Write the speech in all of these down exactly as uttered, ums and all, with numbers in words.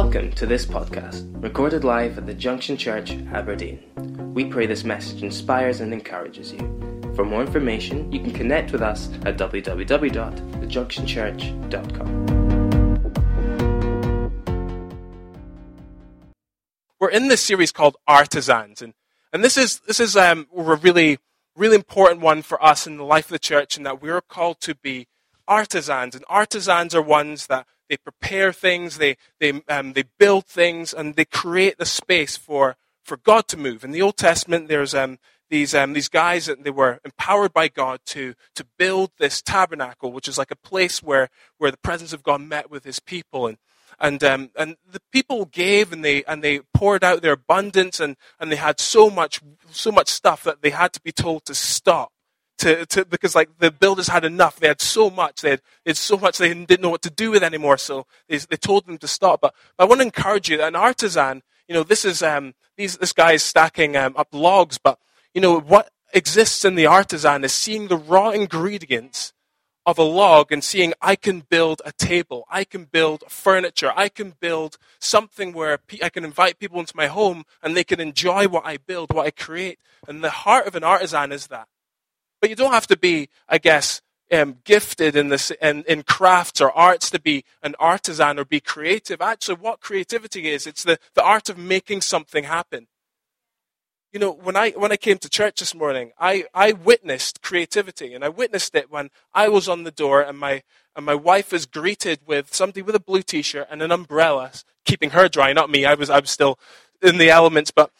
Welcome to this podcast, recorded live at the Junction Church, Aberdeen. We pray this message inspires and encourages you. For more information, you can connect with us at w w w dot the junction church dot com. We're in this series called Artisans, and, and this is this is um, a really, really important one for us in the life of the church, in that we're called to be artisans, and artisans are ones that they prepare things, they they um, they build things, and they create the space for, for God to move. In the Old Testament, there's um these um these guys that they were empowered by God to to build this tabernacle, which is like a place where, where the presence of God met with His people, and and um and the people gave and they and they poured out their abundance, and, and they had so much so much stuff that they had to be told to stop. To, to, because like the builders had enough, they had so much, they had, they had so much they didn't know what to do with anymore. So they, they told them to stop. But, but I want to encourage you that an artisan, you know, this is um, these this guy is stacking um, up logs. But you know what exists in the artisan is seeing the raw ingredients of a log and seeing, I can build a table, I can build furniture, I can build something where pe- I can invite people into my home and they can enjoy what I build, what I create. And the heart of an artisan is that. But you don't have to be, I guess, um, gifted in this, in, in crafts or arts to be an artisan or be creative. Actually, what creativity is, it's the, the art of making something happen. You know, when I when I came to church this morning, I, I witnessed creativity, and I witnessed it when I was on the door and my and my wife was greeted with somebody with a blue T-shirt and an umbrella, keeping her dry, not me. I was I was still in the elements, but.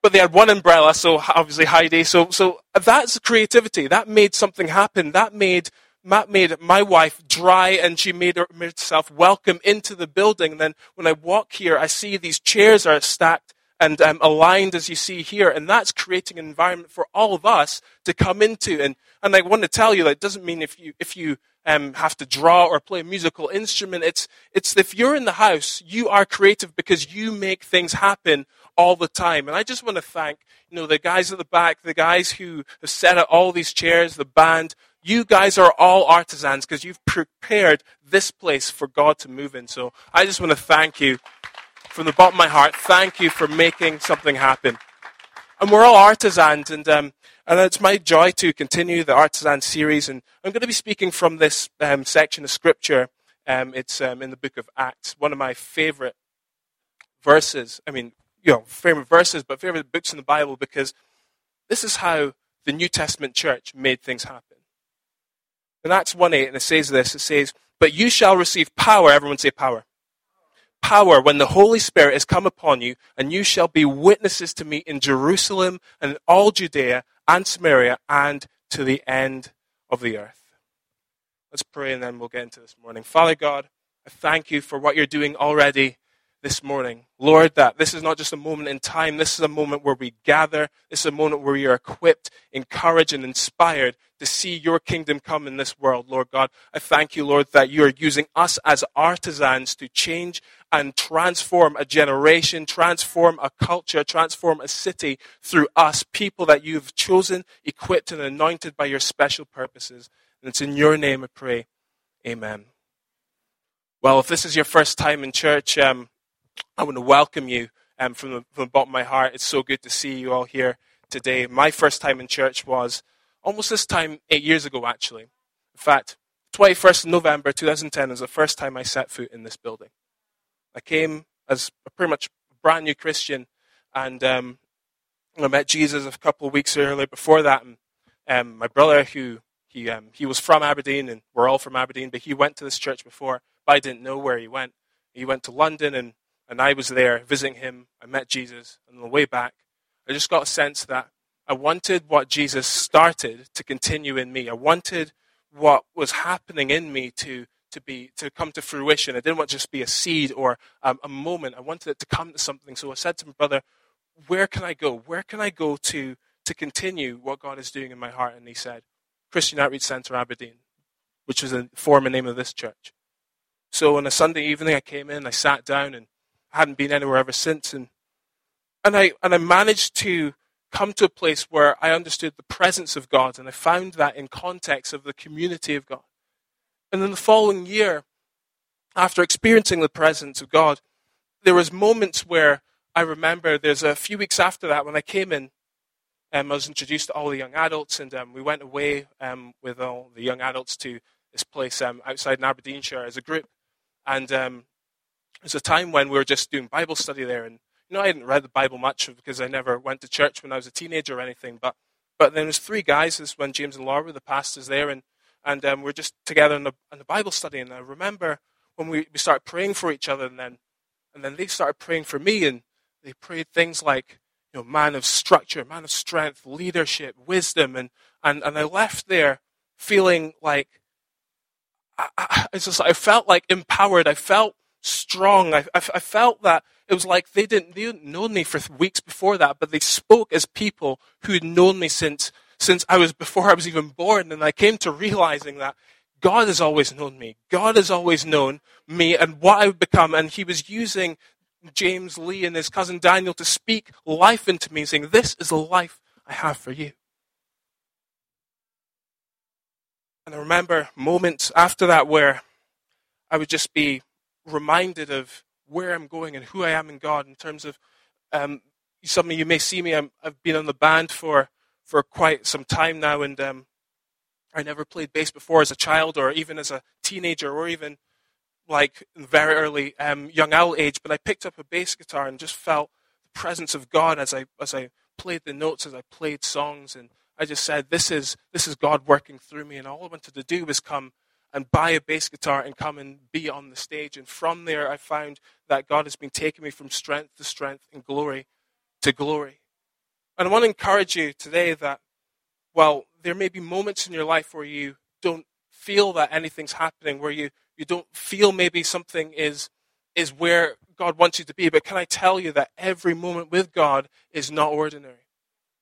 But they had one umbrella, so obviously Heidi. So, so that's creativity. That made something happen. That made that made my wife dry, and she made, her, made herself welcome into the building. And then when I walk here, I see these chairs are stacked and um, aligned, as you see here. And that's creating an environment for all of us to come into. And and I want to tell you that it doesn't mean if you if you um, have to draw or play a musical instrument. It's it's if you're in the house, you are creative because you make things happen all the time. And I just want to thank, you know, the guys at the back, the guys who have set out all these chairs, the band. You guys are all artisans because you've prepared this place for God to move in. So I just want to thank you from the bottom of my heart. Thank you for making something happen. And we're all artisans, and um, and it's my joy to continue the artisan series. And I'm going to be speaking from this um, section of scripture. Um, it's um, in the book of Acts, one of my favorite verses. I mean, you know, favorite verses, but favorite books in the Bible, because this is how the New Testament church made things happen. In Acts one eight, and it says this, it says, "But you shall receive power," everyone say power, "power when the Holy Spirit has come upon you, and you shall be witnesses to me in Jerusalem and in all Judea and Samaria and to the end of the earth." Let's pray and then we'll get into this morning. Father God, I thank you for what you're doing already this morning. Lord, that this is not just a moment in time, this is a moment where we gather, this is a moment where we are equipped, encouraged, and inspired to see your kingdom come in this world, Lord God. I thank you, Lord, that you are using us as artisans to change and transform a generation, transform a culture, transform a city through us, people that you've chosen, equipped, and anointed by your special purposes. And it's in your name I pray. Amen. Well, if this is your first time in church, um, I want to welcome you um, from, the, from the bottom of my heart. It's so good to see you all here today. My first time in church was almost this time eight years ago, actually. In fact, twenty-first of November, twenty ten was the first time I set foot in this building. I came as a pretty much brand new Christian, and um, I met Jesus a couple of weeks earlier before that. And um, my brother, who he um, he was from Aberdeen, and we're all from Aberdeen, but he went to this church before, but I didn't know where he went. He went to London, and And I was there visiting him. I met Jesus. And on the way back, I just got a sense that I wanted what Jesus started to continue in me. I wanted what was happening in me to, to, be, to come to fruition. I didn't want it just to be a seed or um, a moment. I wanted it to come to something. So I said to my brother, where can I go? Where can I go to, to continue what God is doing in my heart? And he said, Christian Outreach Center Aberdeen, which was the former name of this church. So on a Sunday evening, I came in, I sat down, and I hadn't been anywhere ever since, and and I and I managed to come to a place where I understood the presence of God, and I found that in context of the community of God. And then the following year, after experiencing the presence of God, there was moments where I remember there's a few weeks after that when I came in, um, I was introduced to all the young adults, and um, we went away um, with all the young adults to this place um, outside in Aberdeenshire as a group. And um, it was a time when we were just doing Bible study there. And, you know, I hadn't read the Bible much because I never went to church when I was a teenager or anything. But but there was three guys. This is when James and Laura were the pastors there. And and um, we were just together in the, in the Bible study. And I remember when we, we started praying for each other. And then and then they started praying for me. And they prayed things like, you know, man of structure, man of strength, leadership, wisdom. And, and, and I left there feeling like, I, I, it's just, I felt like empowered. I felt strong. I, I, I felt that it was like they didn't, they didn't know me for weeks before that, but they spoke as people who had known me since since I was before I was even born. And I came to realizing that God has always known me. God has always known me and what I've become. And He was using James Lee and his cousin Daniel to speak life into me, saying, "This is the life I have for you." And I remember moments after that where I would just be reminded of where I'm going and who I am in God in terms of, um, some of you may see me, I'm, I've been on the band for, for quite some time now, and um, I never played bass before as a child or even as a teenager or even like very early um, young adult age, but I picked up a bass guitar and just felt the presence of God as I as I played the notes, as I played songs, and I just said, this is this is God working through me. And all I wanted to do was come and buy a bass guitar and come and be on the stage. And from there, I found that God has been taking me from strength to strength and glory to glory. And I want to encourage you today that, well, there may be moments in your life where you don't feel that anything's happening, where you, you don't feel maybe something is is where God wants you to be. But can I tell you that every moment with God is not ordinary?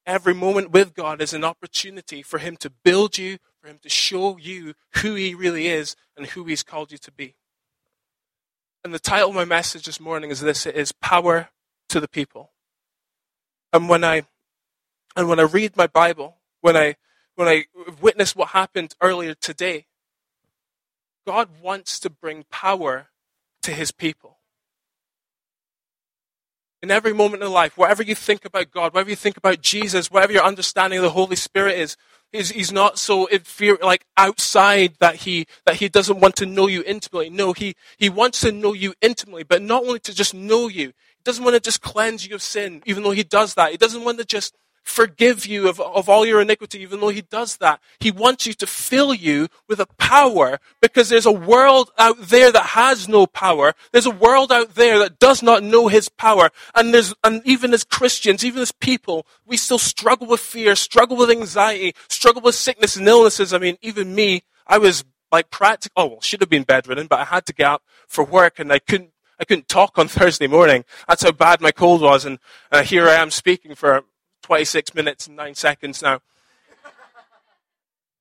Every moment with God is an opportunity for Him to build you, for Him to show you who He really is and who He's called you to be. And the title of my message this morning is this, it is Power to the People. And when I and when I read my Bible, when I when I witness what happened earlier today, God wants to bring power to His people. In every moment of life, whatever you think about God, whatever you think about Jesus, whatever your understanding of the Holy Spirit is, is He's not so inferior, like outside that he that he doesn't want to know you intimately. No, he he wants to know you intimately, but not only to just know you. He doesn't want to just cleanse you of sin, even though He does that. He doesn't want to just forgive you of, of all your iniquity, even though He does that. He wants you to fill you with a power, because there's a world out there that has no power. There's a world out there that does not know His power. And there's, and even as Christians, even as people, we still struggle with fear, struggle with anxiety, struggle with sickness and illnesses. I mean, even me, I was like practically, oh, well, should have been bedridden, but I had to get up for work and I couldn't I couldn't talk on Thursday morning. That's how bad my cold was. And uh, here I am speaking for twenty-six minutes and nine seconds now.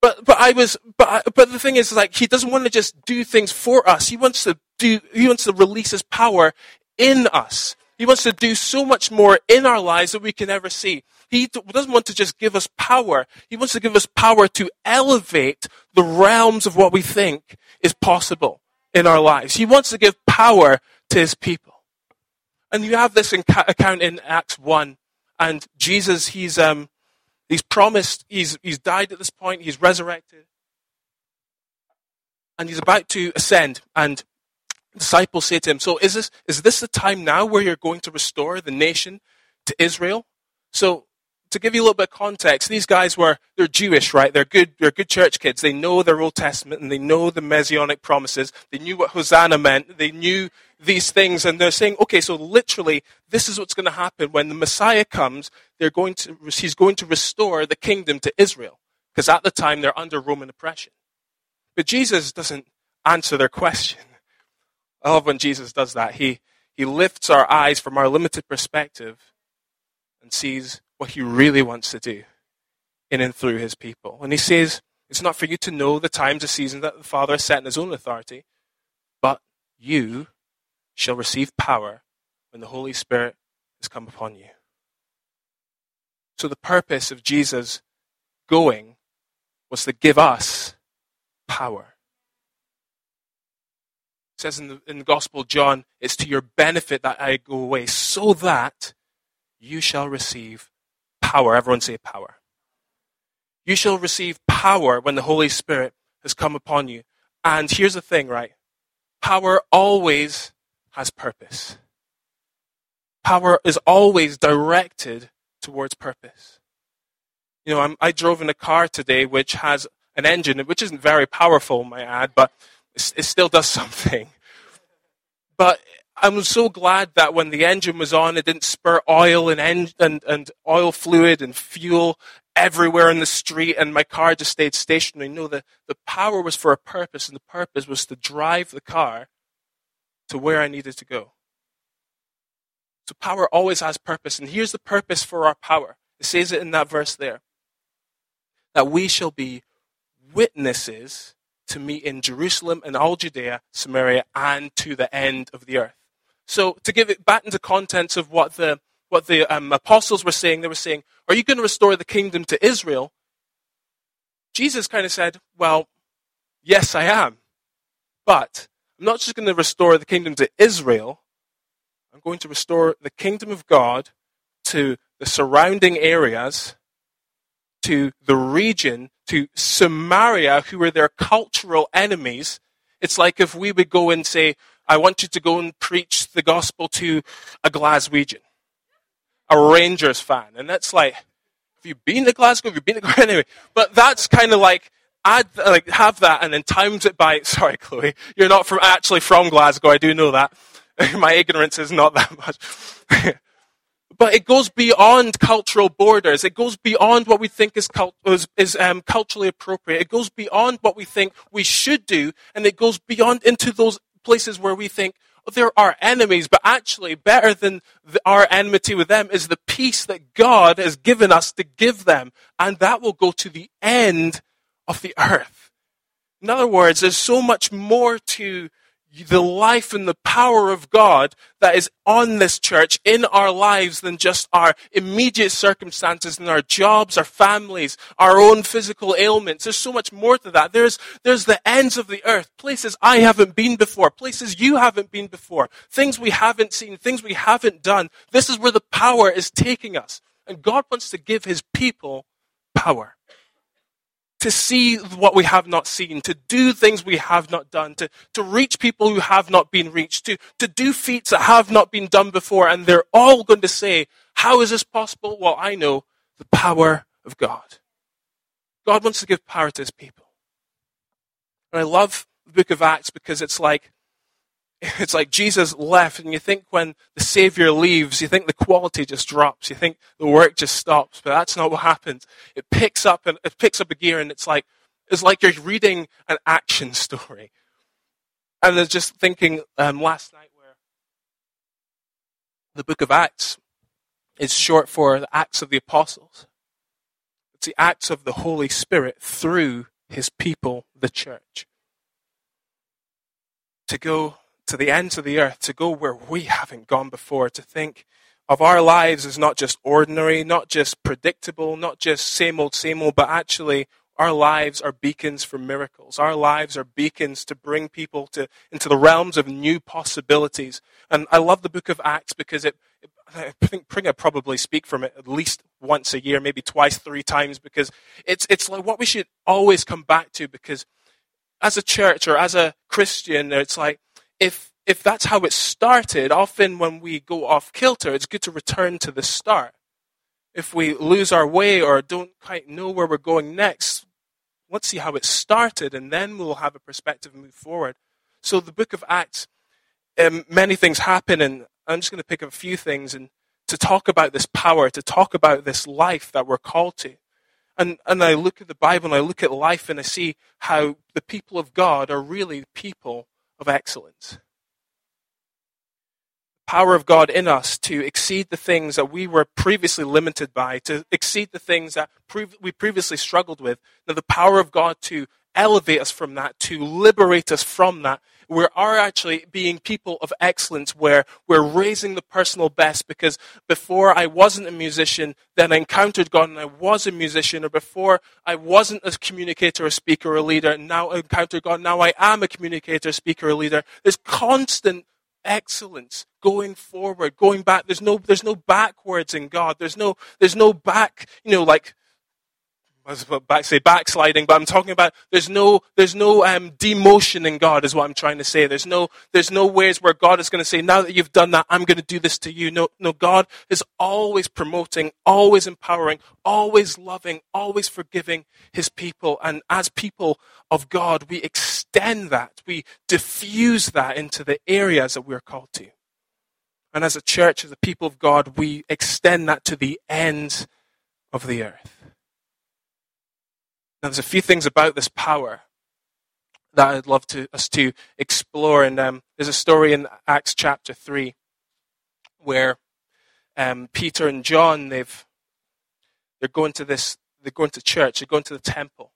But but I was but I, but the thing is, like, He doesn't want to just do things for us. He wants to do he wants to release His power in us. He wants to do so much more in our lives that we can ever see. He doesn't want to just give us power. He wants to give us power to elevate the realms of what we think is possible in our lives. He wants to give power to His people. And you have this enc- account in Acts one. And Jesus, he's um, he's promised, he's he's died at this point, he's resurrected. And he's about to ascend. And disciples say to him, so is this is this the time now where you're going to restore the nation to Israel? So to give you a little bit of context, these guys were, they're Jewish, right? They're good, they're good church kids. They know their Old Testament and they know the Messianic promises. They knew what Hosanna meant. They knew these things. And they're saying, okay, so literally, this is what's going to happen. When the Messiah comes, they're going to, he's going to restore the kingdom to Israel. Because at the time, they're under Roman oppression. But Jesus doesn't answer their question. I love when Jesus does that. He, he lifts our eyes from our limited perspective and sees what He really wants to do in and through His people. And He says, it's not for you to know the times or seasons that the Father has set in His own authority, but you shall receive power when the Holy Spirit has come upon you. So the purpose of Jesus going was to give us power. says in the, in the Gospel of John, it's to your benefit that I go away, so that you shall receive power. Everyone say power. You shall receive power when the Holy Spirit has come upon you. And here's the thing, right? Power always has purpose. Power is always directed towards purpose. You know, I'm, I drove in a car today which has an engine, which isn't very powerful, may I add, but it still does something. But I'm so glad that when the engine was on, it didn't spurt oil and, en- and, and oil fluid and fuel everywhere in the street, and my car just stayed stationary. No, the, the power was for a purpose, and the purpose was to drive the car to where I needed to go. So power always has purpose, and here's the purpose for our power. It says it in that verse there, that we shall be witnesses to me in Jerusalem and all Judea, Samaria, and to the end of the earth. So to give it back into contents of what the what the um, apostles were saying, they were saying, are you going to restore the kingdom to Israel? Jesus kind of said, well, yes, I am. But I'm not just going to restore the kingdom to Israel. I'm going to restore the kingdom of God to the surrounding areas, to the region, to Samaria, who were their cultural enemies. It's like if we would go and say, I want you to go and preach the gospel to a Glaswegian, a Rangers fan. And that's like, have you been to Glasgow? Have you been to Glasgow? Anyway, but that's kind of like, add, like, have that and then times it by, sorry, Chloe, you're not from actually from Glasgow. I do know that. My ignorance is not that much. But it goes beyond cultural borders. It goes beyond what we think is, cult- is, is um, culturally appropriate. It goes beyond what we think we should do. And it goes beyond into those places where we think, oh, they're our enemies. But actually, better than the, our enmity with them is the peace that God has given us to give them. And that will go to the end of the earth. In other words, there's so much more to the life and the power of God that is on this church in our lives than just our immediate circumstances and our jobs, our families, our own physical ailments. There's so much more to that. There's, there's the ends of the earth, places I haven't been before, places you haven't been before, things we haven't seen, things we haven't done. This is where the power is taking us. And God wants to give his people power. To see what we have not seen, to do things we have not done, to, to reach people who have not been reached, to, to do feats that have not been done before. And they're all going to say, how is this possible? Well, I know the power of God. God wants to give power to his people. And I love the book of Acts because it's like, it's like Jesus left, and you think when the Savior leaves, you think the quality just drops. You think the work just stops, but that's not what happens. It picks up and it picks up a gear, and it's like it's like you're reading an action story. And I was just thinking um, last night where the book of Acts is short for the Acts of the Apostles. It's the Acts of the Holy Spirit through his people, the church, to go to the ends of the earth, to go where we haven't gone before, to think of our lives as not just ordinary, not just predictable, not just same old, same old, but actually our lives are beacons for miracles. Our lives are beacons to bring people to into the realms of new possibilities. And I love the book of Acts because it, it I think I probably speak from it at least once a year, maybe twice, three times, because it's it's like what we should always come back to, because as a church or as a Christian, it's like, If if that's how it started, often when we go off kilter, it's good to return to the start. If we lose our way or don't quite know where we're going next, let's see how it started, and then we'll have a perspective and move forward. So the book of Acts, um, many things happen, and I'm just going to pick up a few things and to talk about this power, to talk about this life that we're called to. And and I look at the Bible and I look at life and I see how the people of God are really people of excellence. The power of God in us to exceed the things that we were previously limited by, to exceed the things that pre- we previously struggled with. Now, the power of God to elevate us from that, to liberate us from that. We are actually being people of excellence, where we're raising the personal best, because before I wasn't a musician, then I encountered God and I was a musician, or before I wasn't a communicator, a speaker, a leader, and now I encountered God, now I am a communicator, speaker, a leader. There's constant excellence going forward, going back. There's no there's no backwards in God. There's no there's no back, you know, like I was about to say backsliding, but I'm talking about there's no there's no um, demotion in God is what I'm trying to say. There's no there's no ways where God is going to say, now that you've done that, I'm going to do this to you. No, no, God is always promoting, always empowering, always loving, always forgiving his people. And as people of God, we extend that, we diffuse that into the areas that we're called to. And as a church, as a people of God, we extend that to the ends of the earth. Now, there's a few things about this power that I'd love to, us to explore. And um, there's a story in Acts chapter three where um, Peter and John, they've, they're going to this, they're going to church, they're going to the temple.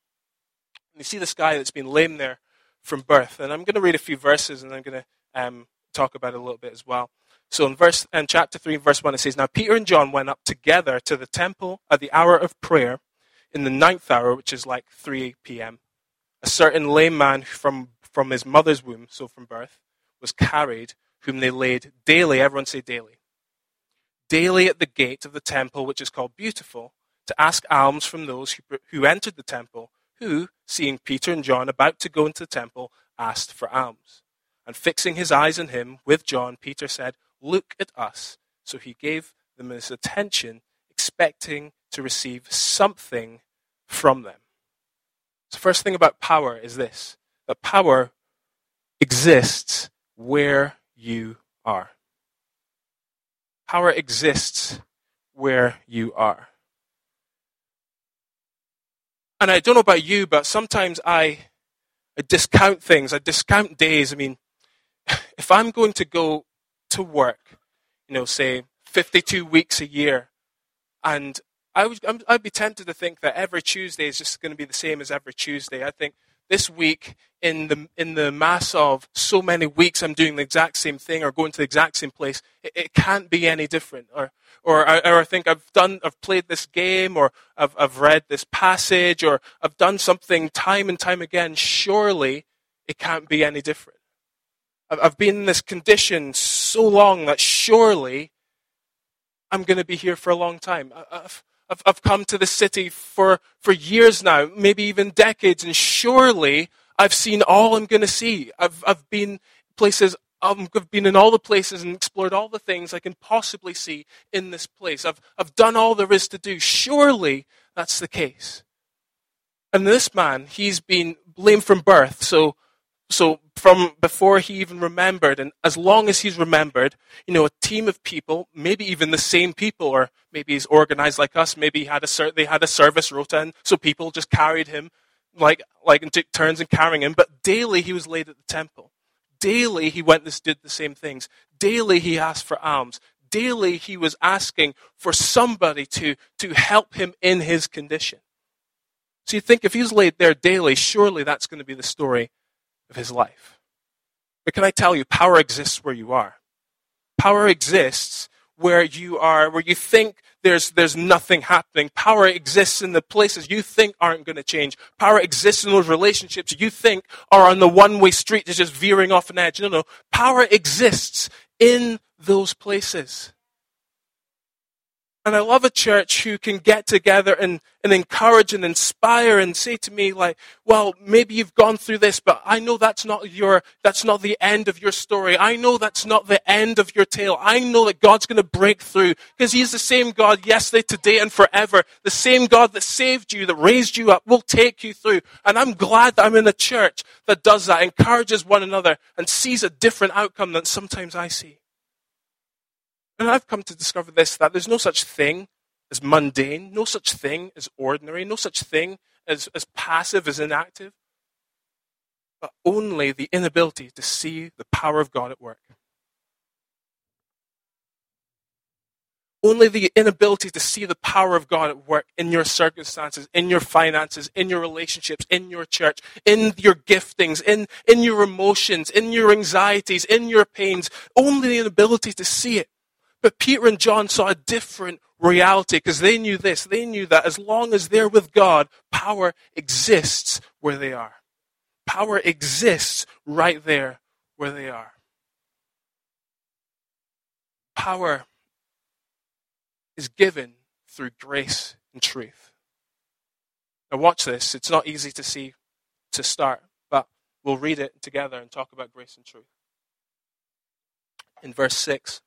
And you see this guy that's been lame there from birth. And I'm going to read a few verses, and I'm going to um, talk about it a little bit as well. So in verse, in chapter three, verse one, it says, "Now Peter and John went up together to the temple at the hour of prayer, in the ninth hour," which is like three p.m., "a certain lame man from, from his mother's womb," so from birth, "was carried, whom they laid daily," everyone say daily, "daily at the gate of the temple, which is called Beautiful, to ask alms from those who, who entered the temple, who, seeing Peter and John about to go into the temple, asked for alms. And fixing his eyes on him with John, Peter said, 'Look at us.' So he gave them his attention, expecting to receive something from them." The first thing about power is this, that power exists where you are. Power exists where you are. And I don't know about you, but sometimes I, I discount things, I discount days. I mean, if I'm going to go to work, you know, say fifty-two weeks a year, and I would, I'd be tempted to think that every Tuesday is just going to be the same as every Tuesday. I think this week, in the in the mass of so many weeks, I'm doing the exact same thing or going to the exact same place. It, it can't be any different. Or or I, or I think I've done, I've played this game, or I've I've read this passage, or I've done something time and time again. Surely it can't be any different. I've, I've been in this condition so long that surely I'm going to be here for a long time. I, I've I've, I've come to this city for, for years now, maybe even decades, and surely I've seen all I'm going to see. I've I've been places. I've been in all the places and explored all the things I can possibly see in this place. I've I've done all there is to do. Surely that's the case. And this man, he's been lame from birth. So so from before he even remembered, and as long as he's remembered, you know, a team of people, maybe even the same people, or maybe he's organized like us, maybe he had a ser- they had a service rota, and so people just carried him, like, like and took turns in carrying him, but daily he was laid at the temple. Daily he went and did the same things. Daily he asked for alms. Daily he was asking for somebody to, to help him in his condition. So you think if he's laid there daily, surely that's going to be the story of his life. But can I tell you, power exists where you are. Power exists where you are, where you think there's there's nothing happening. Power exists in the places you think aren't going to change. Power exists in those relationships you think are on the one-way street that's just veering off an edge. No, no. Power exists in those places. And I love a church who can get together and, and encourage and inspire and say to me, like, well, maybe you've gone through this, but I know that's not your, that's not the end of your story. I know that's not the end of your tale. I know that God's going to break through, because he's the same God yesterday, today, and forever. The same God that saved you, that raised you up, will take you through. And I'm glad that I'm in a church that does that, encourages one another, and sees a different outcome than sometimes I see. And I've come to discover this, that there's no such thing as mundane, no such thing as ordinary, no such thing as, as passive, as inactive, but only the inability to see the power of God at work. only the inability to see the power of God at work in your circumstances, in your finances, in your relationships, in your church, in your giftings, in, in your emotions, in your anxieties, in your pains, only the inability to see it. But Peter and John saw a different reality because they knew this, they knew that as long as they're with God, power exists where they are. Power exists right there where they are. Power is given through grace and truth. Now watch this. It's not easy to see to start, but we'll read it together and talk about grace and truth. In verse six,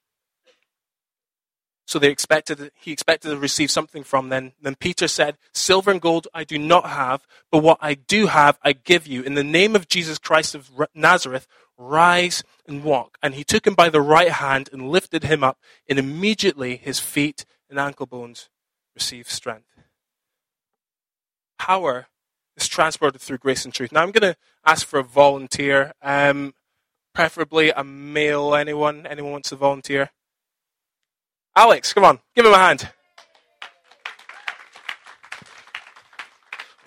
so they expected, he expected to receive something from them. Then Peter said, "Silver and gold I do not have, but what I do have I give you. In the name of Jesus Christ of Nazareth, rise and walk." And he took him by the right hand and lifted him up, and immediately his feet and ankle bones received strength. Power is transported through grace and truth. Now I'm going to ask for a volunteer, um, preferably a male. Anyone? Anyone wants to volunteer? Alex, come on, give him a hand.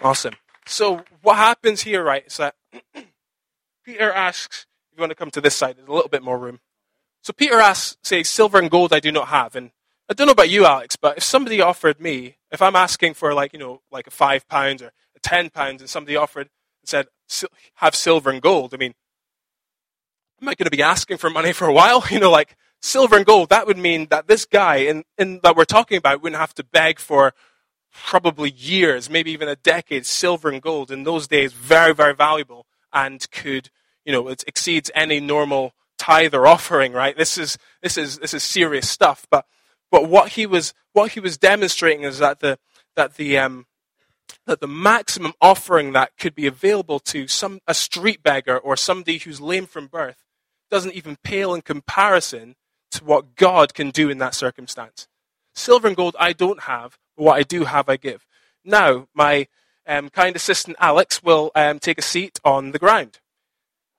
Awesome. So what happens here, right, is that Peter asks, if you want to come to this side, there's a little bit more room. So Peter asks, say, silver and gold I do not have. And I don't know about you, Alex, but if somebody offered me, if I'm asking for like, you know, like a five pound or a ten pound, and somebody offered and said, have silver and gold, I mean, I'm not going to be asking for money for a while, you know, like, silver and gold, that would mean that this guy in, in that we're talking about wouldn't have to beg for probably years, maybe even a decade. Silver and gold in those days, very, very valuable and could, you know, it exceeds any normal tithe or offering, right? This is this is this is serious stuff. But but what he was what he was demonstrating is that the that the um, that the maximum offering that could be available to some a street beggar or somebody who's lame from birth doesn't even pale in comparison to what God can do in that circumstance. Silver and gold I don't have, but what I do have I give. Now, my um, kind assistant Alex will um, take a seat on the ground.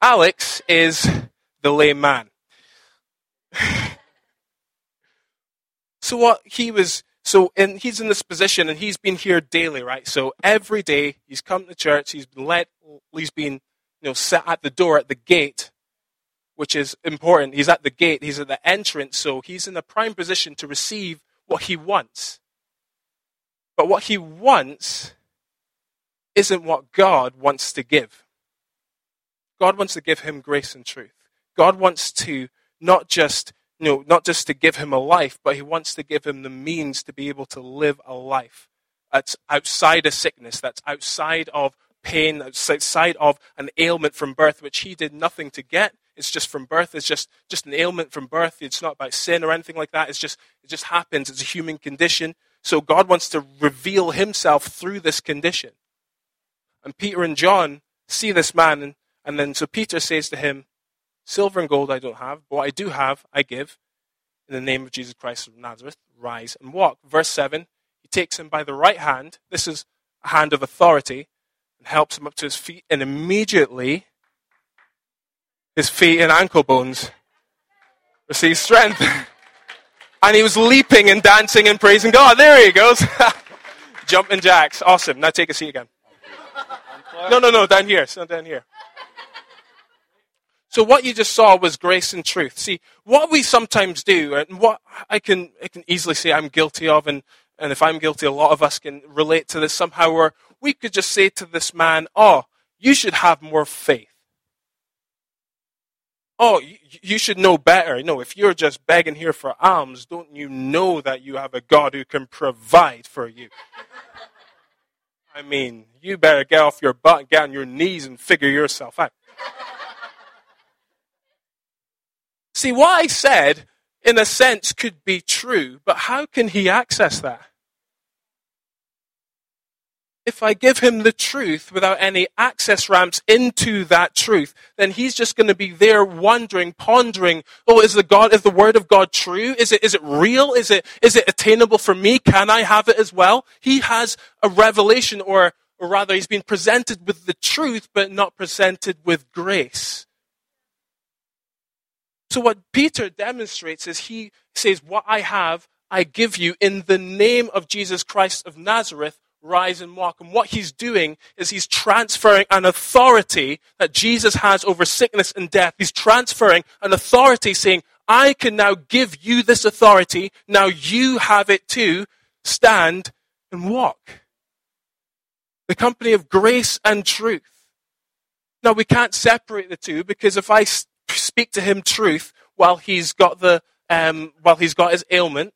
Alex is the lame man. so what he was, so and he's in this position, and he's been here daily, right? So every day he's come to church, he's been let, he's been, you know, sat at the door at the gate, which is important. He's at the gate, he's at the entrance, so he's in a prime position to receive what he wants. But what he wants isn't what God wants to give. God wants to give him grace and truth. God wants to not just, you know, not just to give him a life, but he wants to give him the means to be able to live a life that's outside of sickness, that's outside of pain, outside of an ailment from birth, which he did nothing to get. It's just from birth. It's just, just an ailment from birth. It's not about sin or anything like that. It's just it just happens. It's a human condition. So God wants to reveal himself through this condition. And Peter and John see this man. And, and then so Peter says to him, silver and gold I don't have, but what I do have, I give. In the name of Jesus Christ of Nazareth, rise and walk. Verse seven, he takes him by the right hand. This is a hand of authority. And helps him up to his feet. And immediately his feet and ankle bones receive strength. And he was leaping and dancing and praising God. There he goes. Jumping jacks. Awesome. Now take a seat again. No, no, no. Down here. So down here. So what you just saw was grace and truth. See, what we sometimes do, and what I can I can easily say I'm guilty of, and, and if I'm guilty, a lot of us can relate to this somehow, where we could just say to this man, oh, you should have more faith. Oh, you should know better. No, if you're just begging here for alms, don't you know that you have a God who can provide for you? I mean, you better get off your butt and get on your knees and figure yourself out. See, what I said, in a sense, could be true, but how can he access that? If I give him the truth without any access ramps into that truth, then he's just going to be there wondering, pondering, oh, is the God, is the word of God true? Is it, is it real? Is it, is it attainable for me? Can I have it as well? He has a revelation, or, or rather he's been presented with the truth, but not presented with grace. So what Peter demonstrates is he says, what I have, I give you in the name of Jesus Christ of Nazareth, rise and walk. And what he's doing is he's transferring an authority that Jesus has over sickness and death. He's transferring an authority saying, I can now give you this authority. Now you have it too. Stand and walk. The company of grace and truth. Now we can't separate the two, because if I speak to him truth while he's got the um, while he's got his ailment,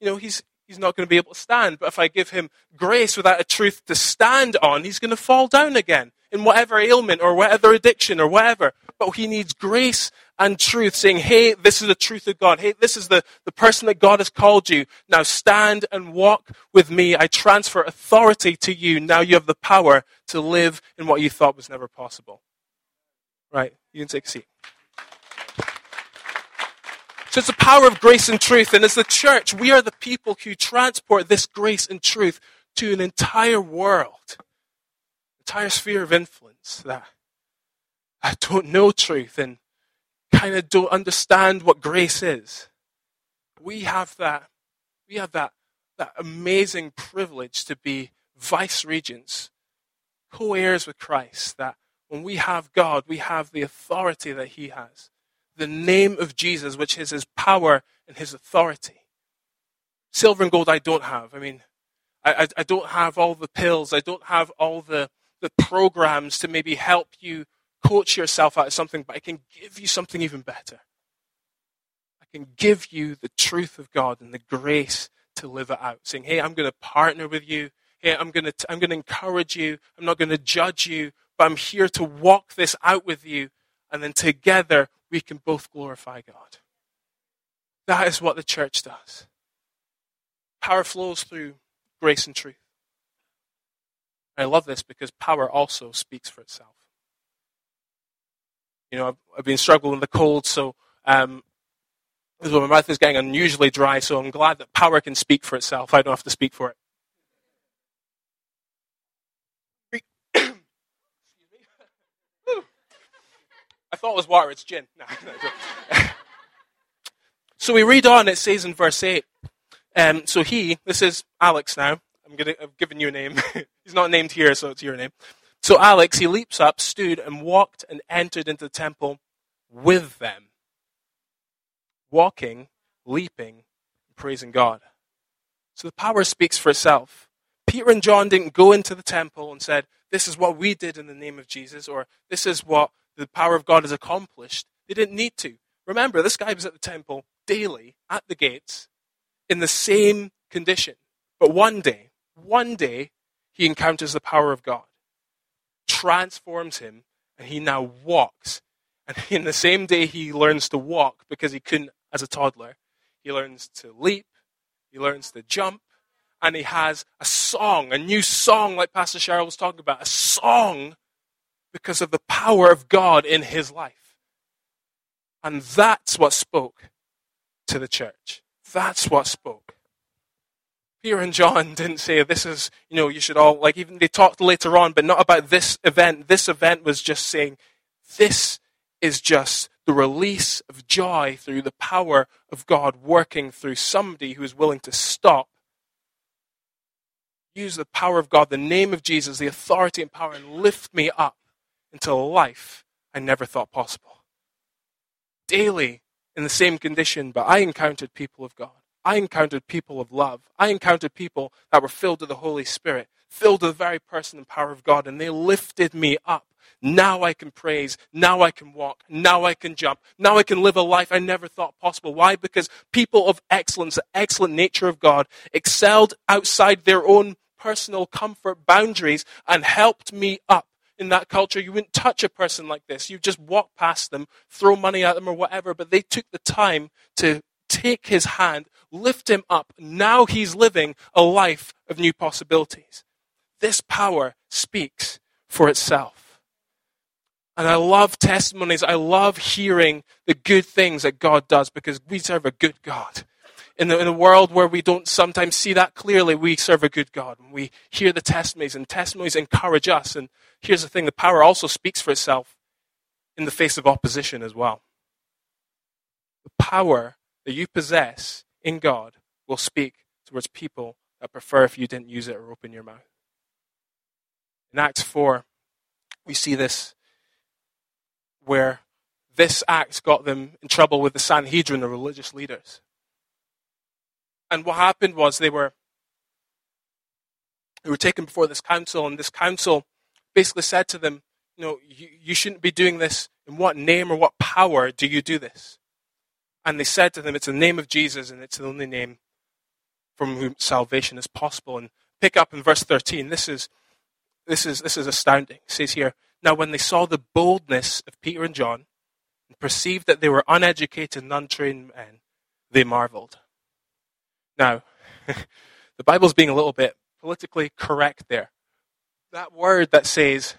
you know, he's he's not going to be able to stand. But if I give him grace without a truth to stand on, he's going to fall down again in whatever ailment or whatever addiction or whatever. But he needs grace and truth saying, hey, this is the truth of God. Hey, this is the, the person that God has called you. Now stand and walk with me. I transfer authority to you. Now you have the power to live in what you thought was never possible. Right, you can take a seat. So it's the power of grace and truth. And as the church, we are the people who transport this grace and truth to an entire world, entire sphere of influence that I don't know truth and kind of don't understand what grace is. We have that, we have that, that amazing privilege to be vice-regents, co-heirs with Christ, that when we have God, we have the authority that he has. The name of Jesus, which is his power and his authority. Silver and gold I don't have. I mean, I, I, I don't have all the pills. I don't have all the, the programs to maybe help you coach yourself out of something, but I can give you something even better. I can give you the truth of God and the grace to live it out. Saying, hey, I'm going to partner with you. Hey, I'm going to I'm going to encourage you. I'm not going to judge you, but I'm here to walk this out with you. And then together, we can both glorify God. That is what the church does. Power flows through grace and truth. I love this because power also speaks for itself. You know, I've, I've been struggling with the cold, so um, this is when my mouth is getting unusually dry, so I'm glad that power can speak for itself. I don't have to speak for it. I thought it was water, it's gin. No, no, so we read on, it says in verse eight, um, so he, this is Alex now, I'm gonna, I've given you a name. He's not named here, so it's your name. So Alex, he leaps up, stood, and walked and entered into the temple with them, walking, leaping, praising God. So the power speaks for itself. Peter and John didn't go into the temple and said, this is what we did in the name of Jesus, or this is what the power of God is accomplished. They didn't need to. Remember, this guy was at the temple daily, at the gates, in the same condition. But one day, one day, he encounters the power of God, transforms him, and he now walks. And in the same day he learns to walk, because he couldn't as a toddler, he learns to leap, he learns to jump, and he has a song, a new song like Pastor Cheryl was talking about, a song because of the power of God in his life. And that's what spoke to the church. That's what spoke. Peter and John didn't say, this is, you know, you should all, like, even they talked later on, but not about this event. This event was just saying, this is just the release of joy through the power of God working through somebody who is willing to stop, use the power of God, the name of Jesus, the authority and power, and lift me up into life I never thought possible. Daily, in the same condition, but I encountered people of God. I encountered people of love. I encountered people that were filled with the Holy Spirit, filled with the very person and power of God, and they lifted me up. Now I can praise. Now I can walk. Now I can jump. Now I can live a life I never thought possible. Why? Because people of excellence, the excellent nature of God, excelled outside their own personal comfort boundaries and helped me up. In that culture, you wouldn't touch a person like this. You just walk past them, throw money at them or whatever, but they took the time to take his hand, lift him up. Now he's living a life of new possibilities. This power speaks for itself. And I love testimonies. I love hearing the good things that God does, because we serve a good God. In, the, in a world where we don't sometimes see that clearly, we serve a good God. And we hear the testimonies, and testimonies encourage us. And here's the thing, the power also speaks for itself in the face of opposition as well. The power that you possess in God will speak towards people that prefer if you didn't use it or open your mouth. In Acts four, we see this, where this act got them in trouble with the Sanhedrin, the religious leaders. And what happened was they were they were taken before this council, and this council basically said to them, you know, you, you shouldn't be doing this. In what name or what power do you do this? And they said to them, it's the name of Jesus, and it's the only name from whom salvation is possible. And pick up in verse thirteen. This is this is this is astounding. It says here, now when they saw the boldness of Peter and John and perceived that they were uneducated and untrained men, they marveled. Now, the Bible's being a little bit politically correct there. That word that says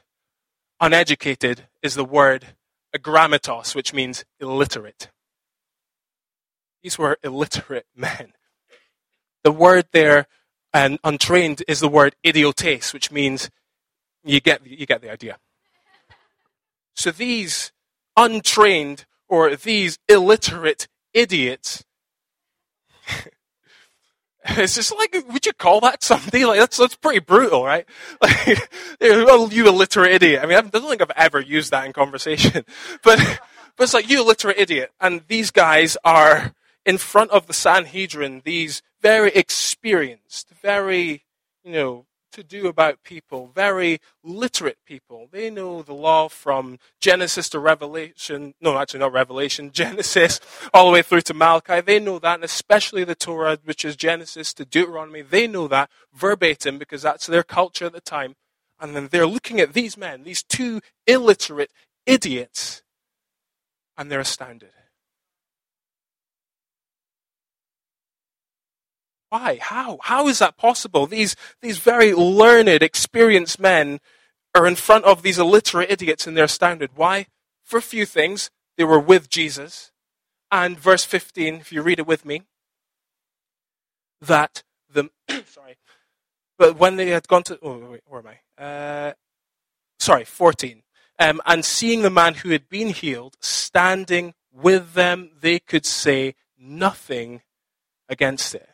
uneducated is the word agrammatos, which means illiterate. These were illiterate men. The word there, and untrained, is the word idiotes, which means you get you get the idea. So these untrained or these illiterate idiots, it's just like, would you call that something? Like, that's that's pretty brutal, right? Like, well, you illiterate idiot. I mean, I don't think I've ever used that in conversation. But, but it's like, you illiterate idiot. And these guys are in front of the Sanhedrin, these very experienced, very, you know, to-do about people, very literate people. They know the law from Genesis to Revelation. No, actually not Revelation. Genesis all the way through to Malachi. They know that, and especially the Torah, which is Genesis to Deuteronomy. They know that verbatim because that's their culture at the time. And then they're looking at these men, these two illiterate idiots, and they're astounded. Why? How? How is that possible? These these very learned, experienced men are in front of these illiterate idiots and they're astounded. Why? For a few things. They were with Jesus. And verse fifteen, if you read it with me, that the sorry, but when they had gone to, oh, wait, where am I? Uh, sorry, fourteen. Um, and seeing the man who had been healed standing with them, they could say nothing against it.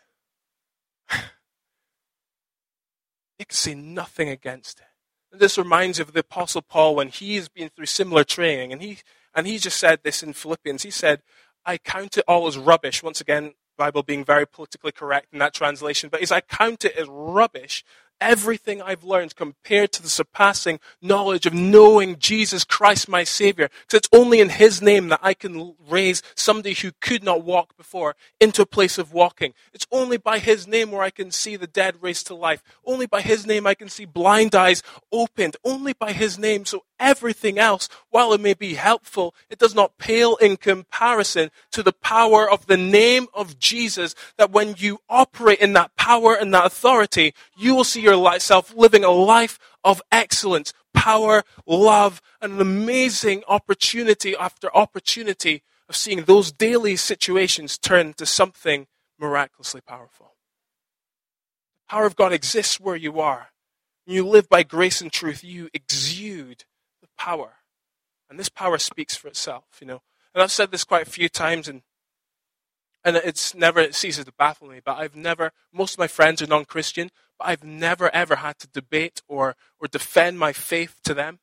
They can say nothing against it. And this reminds me of the Apostle Paul when he has been through similar training. And he and he just said this in Philippians. He said, I count it all as rubbish. Once again, Bible being very politically correct in that translation. But he's, I count it as rubbish. Everything I've learned compared to the surpassing knowledge of knowing Jesus Christ, my Savior. Because it's only in his name that I can raise somebody who could not walk before into a place of walking. It's only by his name where I can see the dead raised to life. Only by his name I can see blind eyes opened. Only by his name. So everything else, while it may be helpful, it does not pale in comparison to the power of the name of Jesus, that when you operate in that power and that authority, you will see your yourself living a life of excellence, power, love, and an amazing opportunity after opportunity of seeing those daily situations turn to something miraculously powerful. The power of God exists where you are. When you live by grace and truth, you exude the power. And this power speaks for itself, you know. And I've said this quite a few times, and And it's never, it ceases to baffle me, but I've never, most of my friends are non-Christian, but I've never ever had to debate or, or defend my faith to them,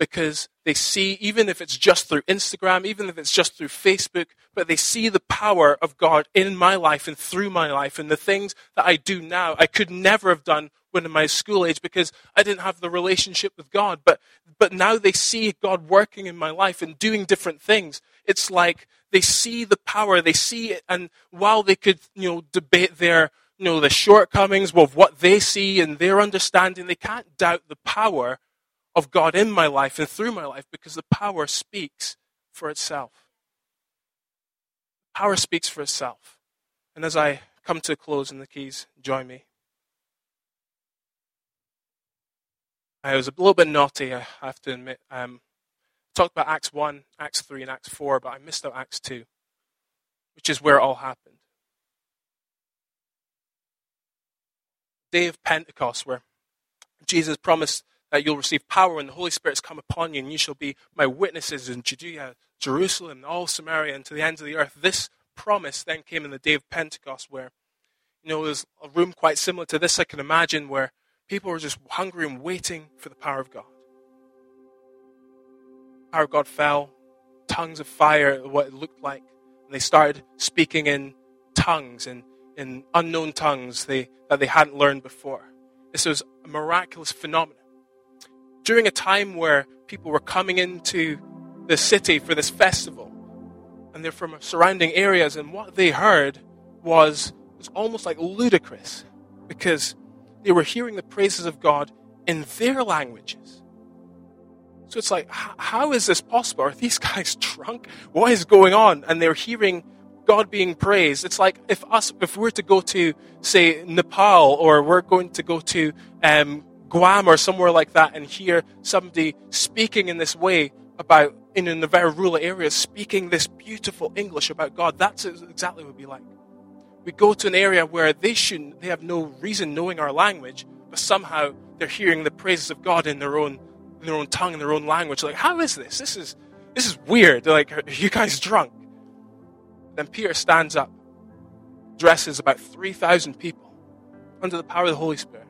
because they see, even if it's just through Instagram, even if it's just through Facebook, but they see the power of God in my life and through my life, and the things that I do now I could never have done when in my school age because I didn't have the relationship with God, but but now they see God working in my life and doing different things. It's like they see the power, they see it, and while they could, you know, debate their, you know, the shortcomings of what they see and their understanding, they can't doubt the power of God in my life and through my life, because the power speaks for itself. Power speaks for itself. And as I come to a close in the keys, join me. I was a little bit naughty, I have to admit. Um, talked about Acts one, Acts three, and Acts four, but I missed out Acts two, which is where it all happened. Day of Pentecost, where Jesus promised that you'll receive power when the Holy Spirit's come upon you, and you shall be my witnesses in Judea, Jerusalem, all Samaria, and to the ends of the earth. This promise then came in the day of Pentecost, where, you know, there's a room quite similar to this, I can imagine, where people were just hungry and waiting for the power of God. The power of God fell, tongues of fire, what it looked like, and they started speaking in tongues, in, in unknown tongues they, that they hadn't learned before. This was a miraculous phenomenon. During a time where people were coming into the city for this festival, and they're from surrounding areas, and what they heard was, was almost like ludicrous, because they were hearing the praises of God in their languages. So it's like, how is this possible? Are these guys drunk? What is going on? And they're hearing God being praised. It's like if us, if we're to go to, say, Nepal, or we're going to go to um, Guam or somewhere like that, and hear somebody speaking in this way about, in, in the very rural areas, speaking this beautiful English about God. That's exactly what it would be like. We go to an area where they shouldn't, they have no reason knowing our language, but somehow they're hearing the praises of God in their own, in their own tongue, in their own language. Like, how is this? This is, this is weird. They're like, are you guys drunk? Then Peter stands up, addresses about three thousand people under the power of the Holy Spirit.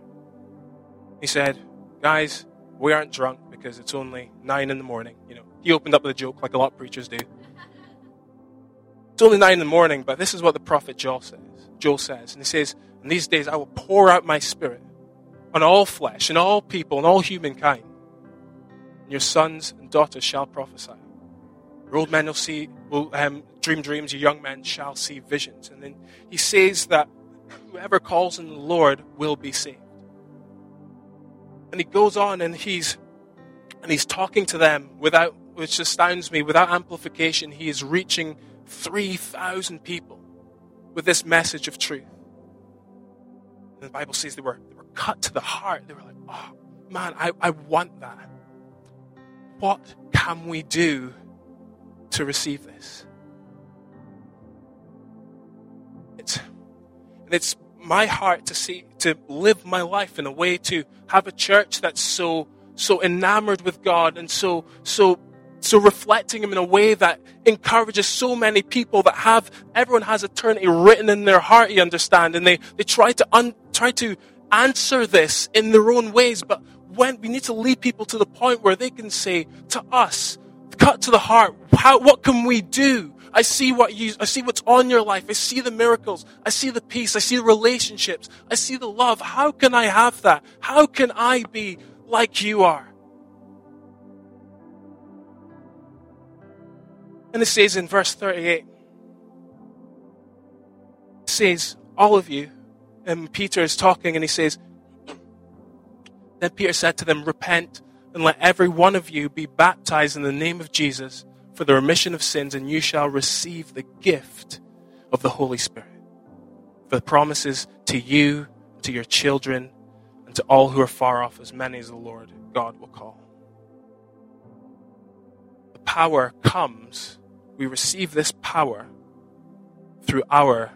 He said, guys, we aren't drunk because it's only nine in the morning. You know, he opened up with a joke like a lot of preachers do. It's only nine in the morning, but this is what the prophet Joel says. Joel says, and he says, in these days I will pour out my spirit on all flesh and all people and all humankind. And your sons and daughters shall prophesy. Your old men will see, will um, dream dreams. Your young men shall see visions. And then he says that whoever calls on the Lord will be saved. And he goes on, and he's and he's talking to them without, which astounds me, without amplification. He is reaching three thousand people with this message of truth. And the Bible says they were they were cut to the heart. They were like, oh man, I, I want that. What can we do to receive this? It's, and it's my heart to see, to live my life in a way to have a church that's so so enamored with God, and so so so reflecting Him in a way that encourages so many people that have, everyone has eternity written in their heart, you understand, and they they try to un, try to answer this in their own ways. But when we need to lead people to the point where they can say to us, cut to the heart, how, what can we do? I see what you, I see what's on your life. I see the miracles. I see the peace. I see the relationships. I see the love. How can I have that? How can I be like you are? And it says in verse thirty-eight, it says, all of you, and Peter is talking, and he says, then Peter said to them, repent, and let every one of you be baptized in the name of Jesus for the remission of sins, and you shall receive the gift of the Holy Spirit. For the promises to you, to your children, and to all who are far off, as many as the Lord God will call. The power comes, we receive this power through our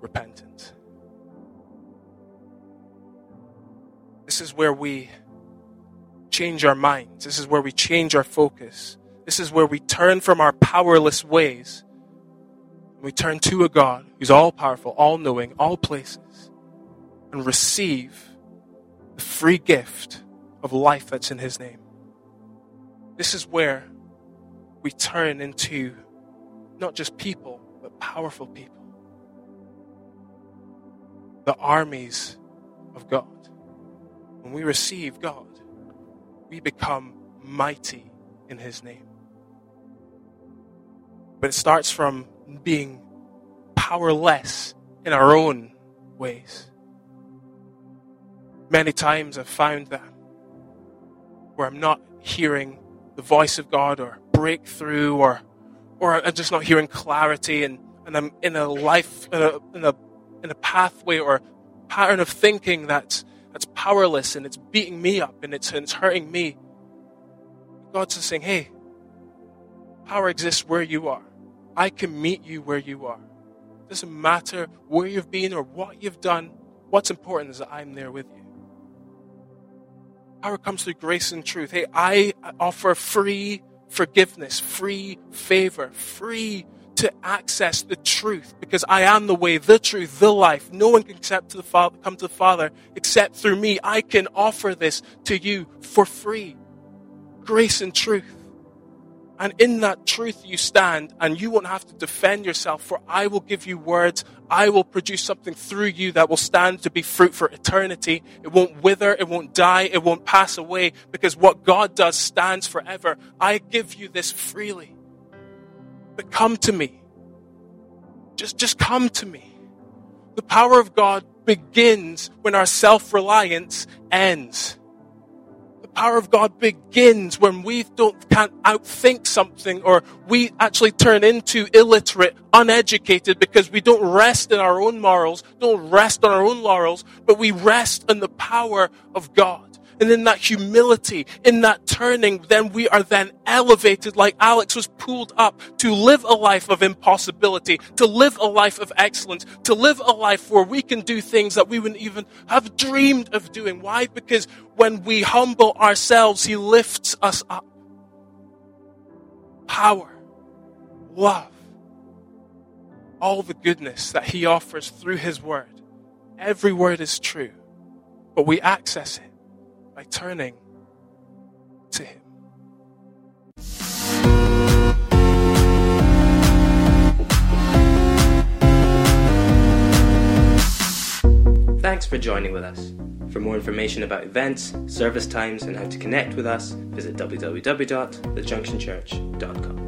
repentance. This is where we change our minds. This is where we change our focus. This is where we turn from our powerless ways. We turn to a God who's all-powerful, all-knowing, all places, and receive the free gift of life that's in His name. This is where we turn into not just people, but powerful people. The armies of God. When we receive God, we become mighty in His name. But it starts from being powerless in our own ways. Many times I've found that where I'm not hearing the voice of God or breakthrough, or or I'm just not hearing clarity, and, and I'm in a life, in a, in a in a pathway or pattern of thinking that's That's powerless, and it's beating me up, and it's, and it's hurting me. God's just saying, hey, power exists where you are. I can meet you where you are. It doesn't matter where you've been or what you've done. What's important is that I'm there with you. Power comes through grace and truth. Hey, I offer free forgiveness, free favor, free to access the truth, because I am the way, the truth, the life. No one can accept to the Father, come to the Father except through me. I can offer this to you for free. Grace and truth. And in that truth you stand, and you won't have to defend yourself, for I will give you words. I will produce something through you that will stand to be fruit for eternity. It won't wither, it won't die, it won't pass away, because what God does stands forever. I give you this freely. But come to me. Just, just come to me. The power of God begins when our self-reliance ends. The power of God begins when we don't can't outthink something, or we actually turn into illiterate, uneducated, because we don't rest in our own morals, don't rest on our own laurels, but we rest in the power of God. And in that humility, in that turning, then we are then elevated, like Alex was pulled up, to live a life of impossibility, to live a life of excellence, to live a life where we can do things that we wouldn't even have dreamed of doing. Why? Because when we humble ourselves, he lifts us up. Power, love, all the goodness that he offers through his word. Every word is true, but we access it by turning to him. Thanks for joining with us. For more information about events, service times, and how to connect with us, visit w w w dot the junction church dot com.